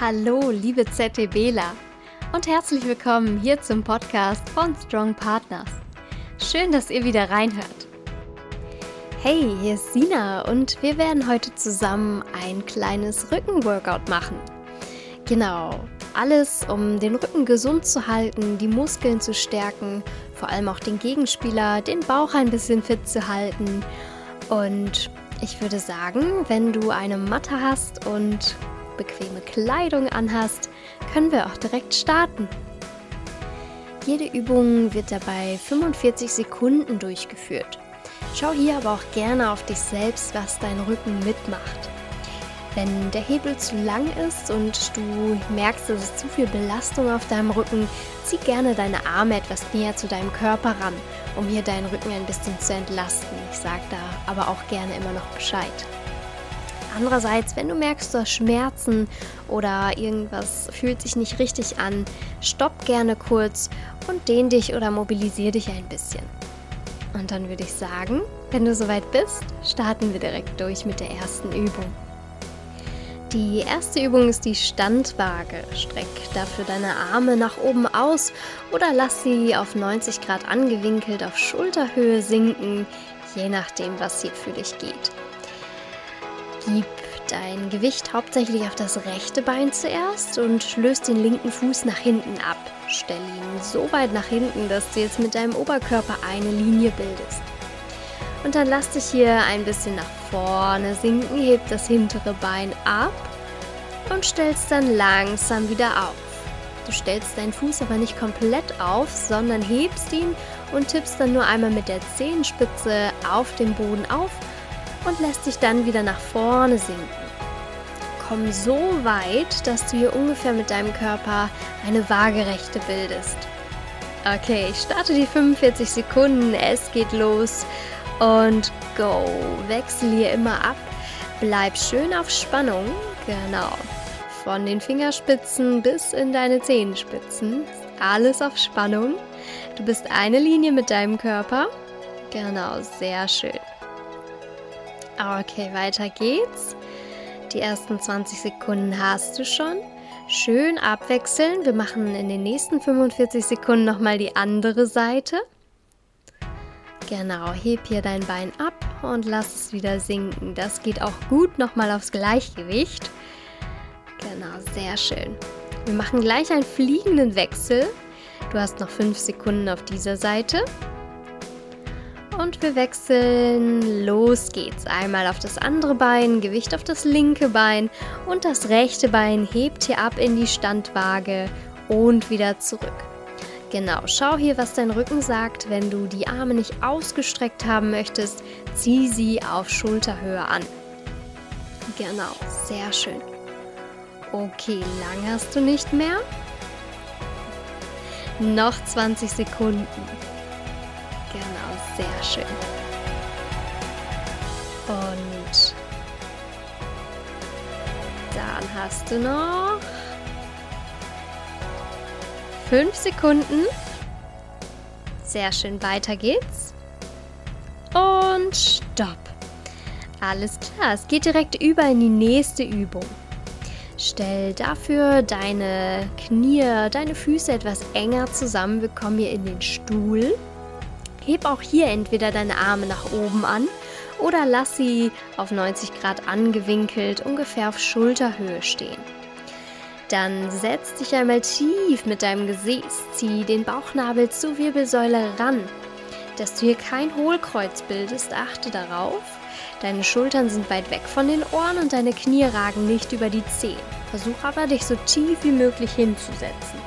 Hallo, liebe ZTBler und herzlich willkommen hier zum Podcast von Strong Partners. Schön, dass ihr wieder reinhört. Hey, hier ist Sina und wir werden heute zusammen ein kleines Rückenworkout machen. Genau, alles, um den Rücken gesund zu halten, die Muskeln zu stärken, vor allem auch den Gegenspieler, den Bauch ein bisschen fit zu halten. Und ich würde sagen, wenn du eine Matte hast und bequeme Kleidung anhast, können wir auch direkt starten. Jede Übung wird dabei 45 Sekunden durchgeführt. Schau hier aber auch gerne auf dich selbst, was dein Rücken mitmacht. Wenn der Hebel zu lang ist und du merkst, es ist zu viel Belastung auf deinem Rücken, zieh gerne deine Arme etwas näher zu deinem Körper ran, um hier deinen Rücken ein bisschen zu entlasten. Ich sage da aber auch gerne immer noch Bescheid. Andererseits, wenn du merkst, du hast Schmerzen oder irgendwas fühlt sich nicht richtig an, stopp gerne kurz und dehn dich oder mobilisier dich ein bisschen. Und dann würde ich sagen, wenn du soweit bist, starten wir direkt durch mit der ersten Übung. Die erste Übung ist die Standwaage. Streck dafür deine Arme nach oben aus oder lass sie auf 90 Grad angewinkelt auf Schulterhöhe sinken, je nachdem, was hier für dich geht. Gib dein Gewicht hauptsächlich auf das rechte Bein zuerst und löst den linken Fuß nach hinten ab. Stell ihn so weit nach hinten, dass du jetzt mit deinem Oberkörper eine Linie bildest. Und dann lass dich hier ein bisschen nach vorne sinken, heb das hintere Bein ab und stellst dann langsam wieder auf. Du stellst deinen Fuß aber nicht komplett auf, sondern hebst ihn und tippst dann nur einmal mit der Zehenspitze auf den Boden auf und lässt dich dann wieder nach vorne sinken. Komm so weit, dass du hier ungefähr mit deinem Körper eine Waagerechte bildest. Okay, ich starte die 45 Sekunden, es geht los. Und go, wechsel hier immer ab, bleib schön auf Spannung, genau, von den Fingerspitzen bis in deine Zehenspitzen, alles auf Spannung, du bist eine Linie mit deinem Körper, genau, sehr schön. Okay, weiter geht's, die ersten 20 Sekunden hast du schon, schön abwechseln, wir machen in den nächsten 45 Sekunden nochmal die andere Seite. Genau, heb hier dein Bein ab und lass es wieder sinken. Das geht auch gut nochmal aufs Gleichgewicht. Genau, sehr schön. Wir machen gleich einen fliegenden Wechsel. Du hast noch 5 Sekunden auf dieser Seite. Und wir wechseln. Los geht's. Einmal auf das andere Bein, Gewicht auf das linke Bein und das rechte Bein hebt hier ab in die Standwaage und wieder zurück. Genau, schau hier, was dein Rücken sagt. Wenn du die Arme nicht ausgestreckt haben möchtest, zieh sie auf Schulterhöhe an. Genau, sehr schön. Okay, lang hast du nicht mehr. Noch 20 Sekunden. Genau, sehr schön. Und dann hast du noch 5 Sekunden. Sehr schön, weiter geht's. Und stopp. Alles klar, es geht direkt über in die nächste Übung. Stell dafür deine Knie, deine Füße etwas enger zusammen. Wir kommen hier in den Stuhl. Heb auch hier entweder deine Arme nach oben an oder lass sie auf 90 Grad angewinkelt, ungefähr auf Schulterhöhe stehen. Dann setz dich einmal tief mit deinem Gesäß, zieh den Bauchnabel zur Wirbelsäule ran. Dass du hier kein Hohlkreuz bildest, achte darauf. Deine Schultern sind weit weg von den Ohren und deine Knie ragen nicht über die Zehen. Versuch aber, dich so tief wie möglich hinzusetzen.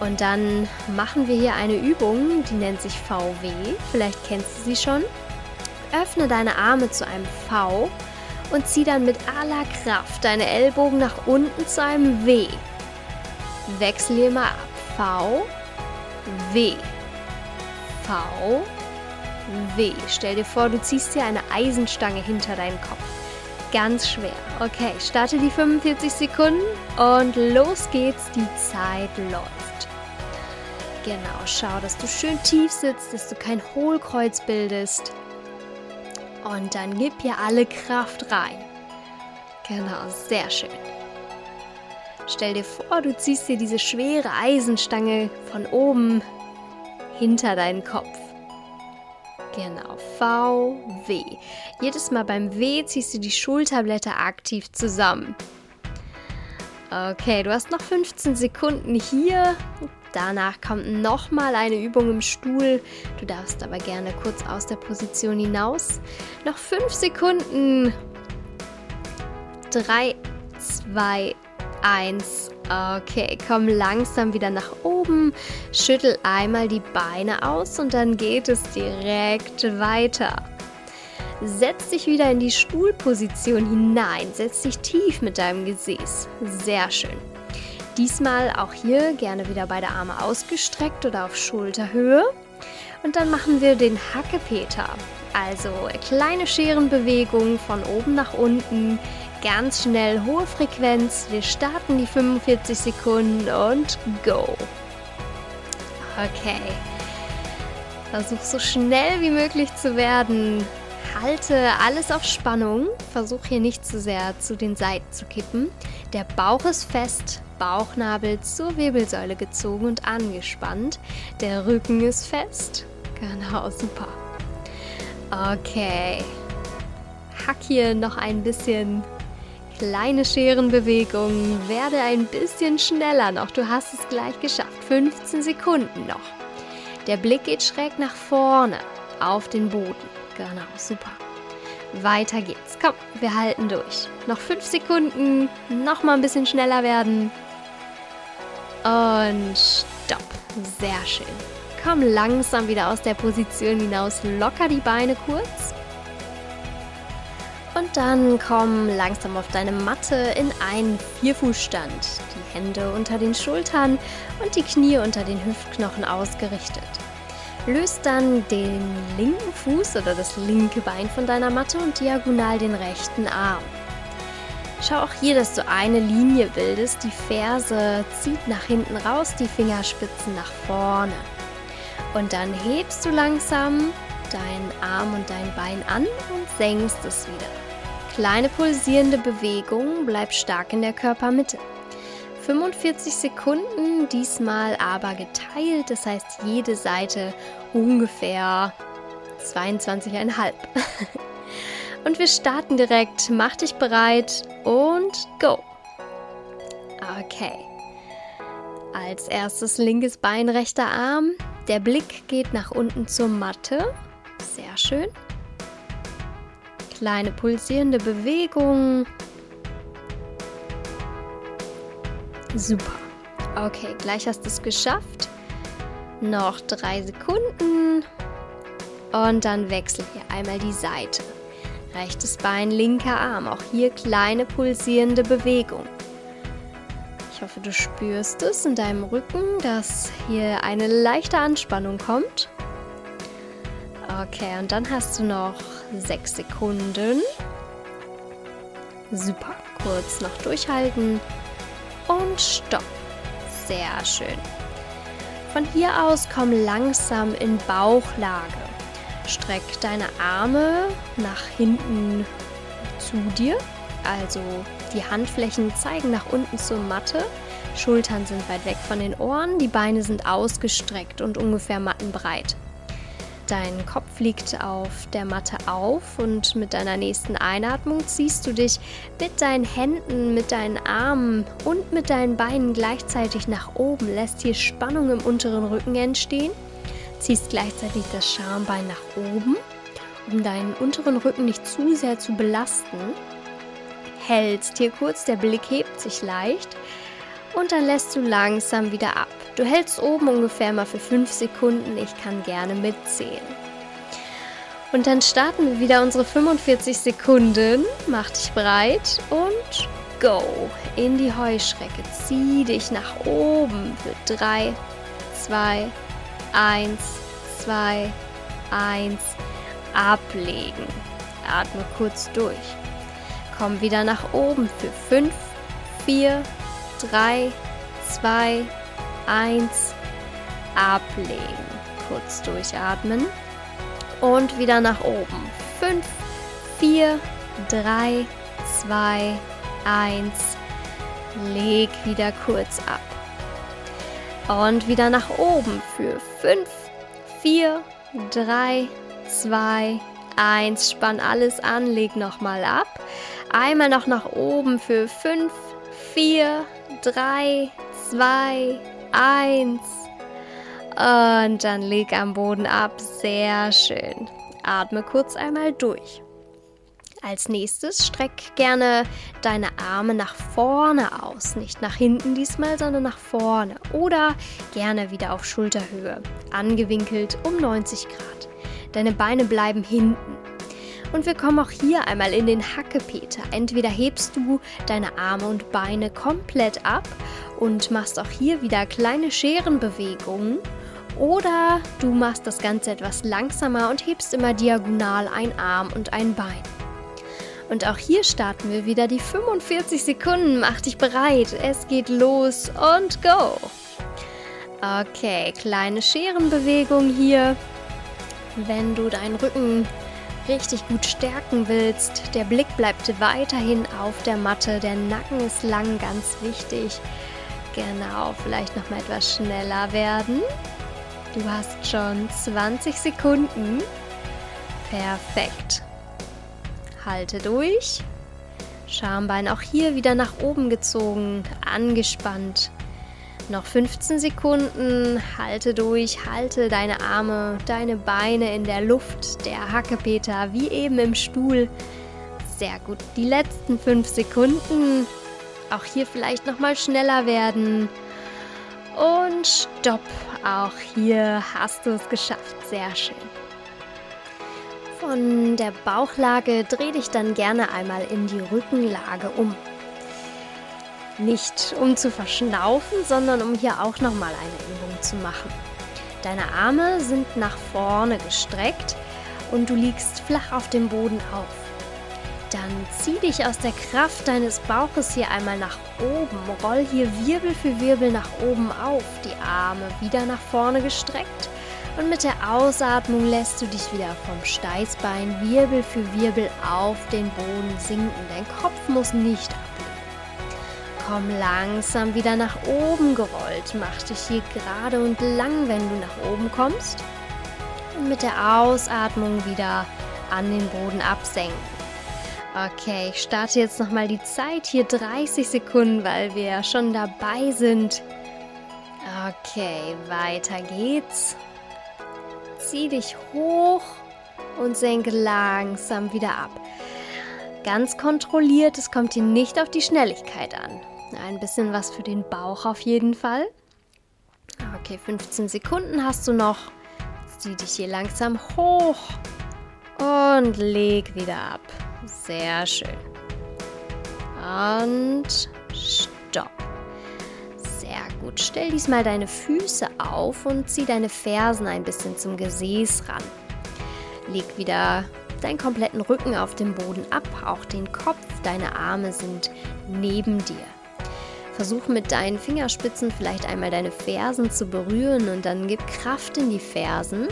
Und dann machen wir hier eine Übung, die nennt sich VW. Vielleicht kennst du sie schon. Öffne deine Arme zu einem V. Und zieh dann mit aller Kraft deine Ellbogen nach unten zu einem W. Wechsel hier mal ab. V, W, V, W. Stell dir vor, du ziehst hier eine Eisenstange hinter deinen Kopf. Ganz schwer. Okay, starte die 45 Sekunden und los geht's, die Zeit läuft. Genau, schau, dass du schön tief sitzt, dass du kein Hohlkreuz bildest. Und dann gib hier alle Kraft rein. Genau, sehr schön. Stell dir vor, du ziehst dir diese schwere Eisenstange von oben hinter deinen Kopf. Genau, V, W. Jedes Mal beim W ziehst du die Schulterblätter aktiv zusammen. Okay, du hast noch 15 Sekunden hier. Danach kommt nochmal eine Übung im Stuhl. Du darfst aber gerne kurz aus der Position hinaus. Noch 5 Sekunden. 3, 2, 1. Okay, komm langsam wieder nach oben. Schüttel einmal die Beine aus und dann geht es direkt weiter. Setz dich wieder in die Stuhlposition hinein. Setz dich tief mit deinem Gesäß. Sehr schön. Diesmal auch hier gerne wieder beide Arme ausgestreckt oder auf Schulterhöhe. Und dann machen wir den Hackepeter. Also kleine Scherenbewegung von oben nach unten. Ganz schnell, hohe Frequenz. Wir starten die 45 Sekunden und go. Okay. Versuch so schnell wie möglich zu werden. Halte alles auf Spannung, versuch hier nicht zu sehr zu den Seiten zu kippen. Der Bauch ist fest, Bauchnabel zur Wirbelsäule gezogen und angespannt. Der Rücken ist fest, genau, super. Okay, hack hier noch ein bisschen, kleine Scherenbewegungen, werde ein bisschen schneller noch, du hast es gleich geschafft, 15 Sekunden noch. Der Blick geht schräg nach vorne, auf den Boden. Genau, super. Weiter geht's. Komm, wir halten durch. Noch 5 Sekunden. Nochmal ein bisschen schneller werden. Und stopp. Sehr schön. Komm langsam wieder aus der Position hinaus. Locker die Beine kurz. Und dann komm langsam auf deine Matte in einen Vierfußstand. Die Hände unter den Schultern und die Knie unter den Hüftknochen ausgerichtet. Löst dann den linken Fuß oder das linke Bein von deiner Matte und diagonal den rechten Arm. Schau auch hier, dass du eine Linie bildest. Die Ferse zieht nach hinten raus, die Fingerspitzen nach vorne. Und dann hebst du langsam deinen Arm und dein Bein an und senkst es wieder. Kleine pulsierende Bewegung, bleib stark in der Körpermitte. 45 Sekunden, diesmal aber geteilt, das heißt jede Seite ungefähr 22,5. Und wir starten direkt, mach dich bereit und go. Okay, als erstes linkes Bein, rechter Arm, der Blick geht nach unten zur Matte, sehr schön. Kleine pulsierende Bewegung. Super. Okay, gleich hast du es geschafft. Noch 3 Sekunden. Und dann wechsel hier einmal die Seite. Rechtes Bein, linker Arm. Auch hier kleine pulsierende Bewegung. Ich hoffe, du spürst es in deinem Rücken, dass hier eine leichte Anspannung kommt. Okay, und dann hast du noch 6 Sekunden. Super. Kurz noch durchhalten. Und stopp. Sehr schön. Von hier aus komm langsam in Bauchlage. Streck deine Arme nach hinten zu dir. Also die Handflächen zeigen nach unten zur Matte. Schultern sind weit weg von den Ohren. Die Beine sind ausgestreckt und ungefähr mattenbreit. Dein Kopf liegt auf der Matte auf und mit deiner nächsten Einatmung ziehst du dich mit deinen Händen, mit deinen Armen und mit deinen Beinen gleichzeitig nach oben, lässt hier Spannung im unteren Rücken entstehen, ziehst gleichzeitig das Schambein nach oben, um deinen unteren Rücken nicht zu sehr zu belasten, hältst hier kurz, der Blick hebt sich leicht und dann lässt du langsam wieder ab. Du hältst oben ungefähr mal für 5 Sekunden, ich kann gerne mitzählen. Und dann starten wir wieder unsere 45 Sekunden, mach dich bereit und go. In die Heuschrecke, zieh dich nach oben für 3, 2, 1, 2, 1, ablegen. Atme kurz durch. Komm wieder nach oben für 5, 4, 3, 2, 1. 1, ablegen, kurz durchatmen und wieder nach oben. 5, 4, 3, 2, 1, leg wieder kurz ab. Und wieder nach oben für 5, 4, 3, 2, 1. Spann alles an, leg nochmal ab. Einmal noch nach oben für 5, 4, 3, 2, 1. Und dann leg am Boden ab. Sehr schön. Atme kurz einmal durch. Als nächstes streck gerne deine Arme nach vorne aus. Nicht nach hinten diesmal, sondern nach vorne. Oder gerne wieder auf Schulterhöhe. Angewinkelt um 90 Grad. Deine Beine bleiben hinten. Und wir kommen auch hier einmal in den Hackepeter. Entweder hebst du deine Arme und Beine komplett ab und machst auch hier wieder kleine Scherenbewegungen. Oder du machst das Ganze etwas langsamer und hebst immer diagonal ein Arm und ein Bein. Und auch hier starten wir wieder die 45 Sekunden. Mach dich bereit, es geht los und go! Okay, kleine Scherenbewegung hier. Wenn du deinen Rücken richtig gut stärken willst, der Blick bleibt weiterhin auf der Matte, der Nacken ist lang, ganz wichtig. Genau, vielleicht nochmal etwas schneller werden. Du hast schon 20 Sekunden. Perfekt. Halte durch. Schambein auch hier wieder nach oben gezogen, angespannt. Noch 15 Sekunden. Halte durch, halte deine Arme, deine Beine in der Luft, der Hackepeter, wie eben im Stuhl. Sehr gut. Die letzten 5 Sekunden. Auch hier vielleicht nochmal schneller werden. Und stopp. Auch hier hast du es geschafft. Sehr schön. Von der Bauchlage dreh dich dann gerne einmal in die Rückenlage um. Nicht um zu verschnaufen, sondern um hier auch nochmal eine Übung zu machen. Deine Arme sind nach vorne gestreckt und du liegst flach auf dem Boden auf. Dann zieh dich aus der Kraft deines Bauches hier einmal nach oben. Roll hier Wirbel für Wirbel nach oben auf. Die Arme wieder nach vorne gestreckt. Und mit der Ausatmung lässt du dich wieder vom Steißbein Wirbel für Wirbel auf den Boden sinken. Dein Kopf muss nicht ablegen. Komm langsam wieder nach oben gerollt. Mach dich hier gerade und lang, wenn du nach oben kommst. Und mit der Ausatmung wieder an den Boden absenken. Okay, ich starte jetzt nochmal die Zeit. Hier 30 Sekunden, weil wir schon dabei sind. Okay, weiter geht's. Zieh dich hoch und senke langsam wieder ab. Ganz kontrolliert, es kommt hier nicht auf die Schnelligkeit an. Ein bisschen was für den Bauch auf jeden Fall. Okay, 15 Sekunden hast du noch. Zieh dich hier langsam hoch und leg wieder ab. Sehr schön. Und stopp. Sehr gut. Stell diesmal deine Füße auf und zieh deine Fersen ein bisschen zum Gesäß ran. Leg wieder deinen kompletten Rücken auf dem Boden ab, auch den Kopf. Deine Arme sind neben dir. Versuch mit deinen Fingerspitzen vielleicht einmal deine Fersen zu berühren und dann gib Kraft in die Fersen.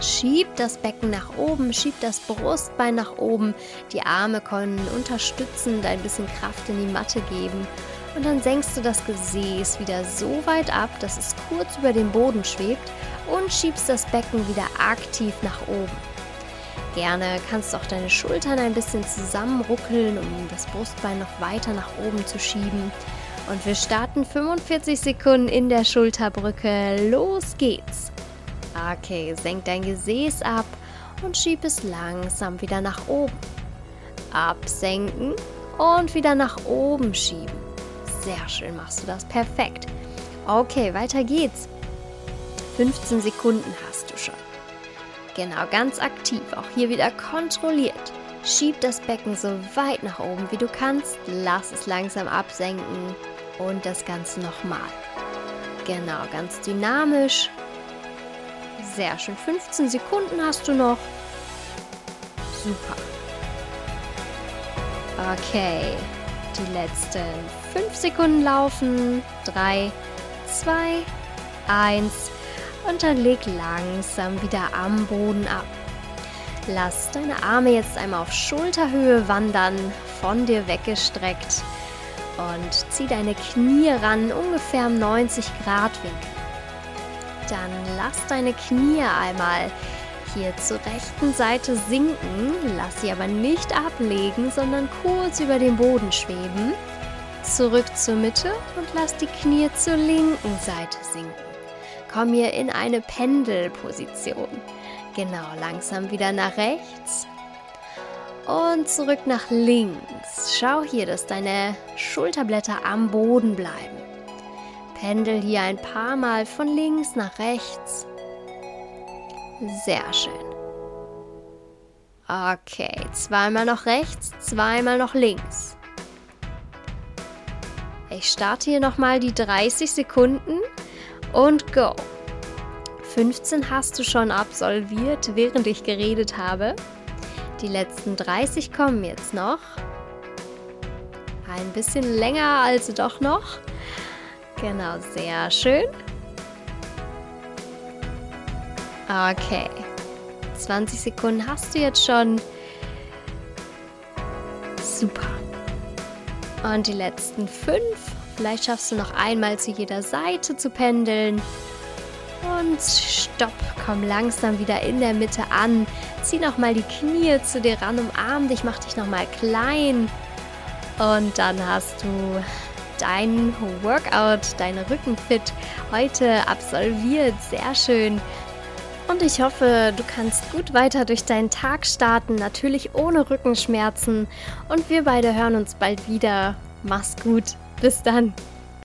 Schieb das Becken nach oben, schieb das Brustbein nach oben. Die Arme können unterstützend ein bisschen Kraft in die Matte geben. Und dann senkst du das Gesäß wieder so weit ab, dass es kurz über den Boden schwebt und schiebst das Becken wieder aktiv nach oben. Gerne kannst du auch deine Schultern ein bisschen zusammenruckeln, um das Brustbein noch weiter nach oben zu schieben. Und wir starten 45 Sekunden in der Schulterbrücke. Los geht's! Okay, senk dein Gesäß ab und schieb es langsam wieder nach oben. Absenken und wieder nach oben schieben. Sehr schön, machst du das. Perfekt. Okay, weiter geht's. 15 Sekunden hast du schon. Genau, ganz aktiv. Auch hier wieder kontrolliert. Schieb das Becken so weit nach oben, wie du kannst. Lass es langsam absenken. Und das Ganze nochmal. Genau, ganz dynamisch. Sehr schön. 15 Sekunden hast du noch. Super. Okay. Die letzten 5 Sekunden laufen. 3, 2, 1. Und dann leg langsam wieder am Boden ab. Lass deine Arme jetzt einmal auf Schulterhöhe wandern, von dir weggestreckt. und zieh deine Knie ran, ungefähr im 90-Grad-Winkel. Dann lass deine Knie einmal hier zur rechten Seite sinken, lass sie aber nicht ablegen, sondern kurz über den Boden schweben. Zurück zur Mitte und lass die Knie zur linken Seite sinken. Komm hier in eine Pendelposition. Genau, langsam wieder nach rechts und zurück nach links. Schau hier, dass deine Schulterblätter am Boden bleiben. Pendel hier ein paar Mal von links nach rechts. Sehr schön. Okay, zweimal noch rechts, zweimal noch links. Ich starte hier nochmal die 30 Sekunden und go. 15 hast du schon absolviert, während ich geredet habe. Die letzten 30 kommen jetzt noch. Ein bisschen länger, also doch noch. Genau, sehr schön. Okay, 20 Sekunden hast du jetzt schon. Super. Und die letzten 5. Vielleicht schaffst du noch einmal zu jeder Seite zu pendeln. Und stopp, komm langsam wieder in der Mitte an. Zieh nochmal die Knie zu dir ran, umarm dich, mach dich nochmal klein. Und dann hast du dein Workout, deine Rücken-Fit heute absolviert. Sehr schön. Und ich hoffe, du kannst gut weiter durch deinen Tag starten, natürlich ohne Rückenschmerzen. Und wir beide hören uns bald wieder. Mach's gut. Bis dann.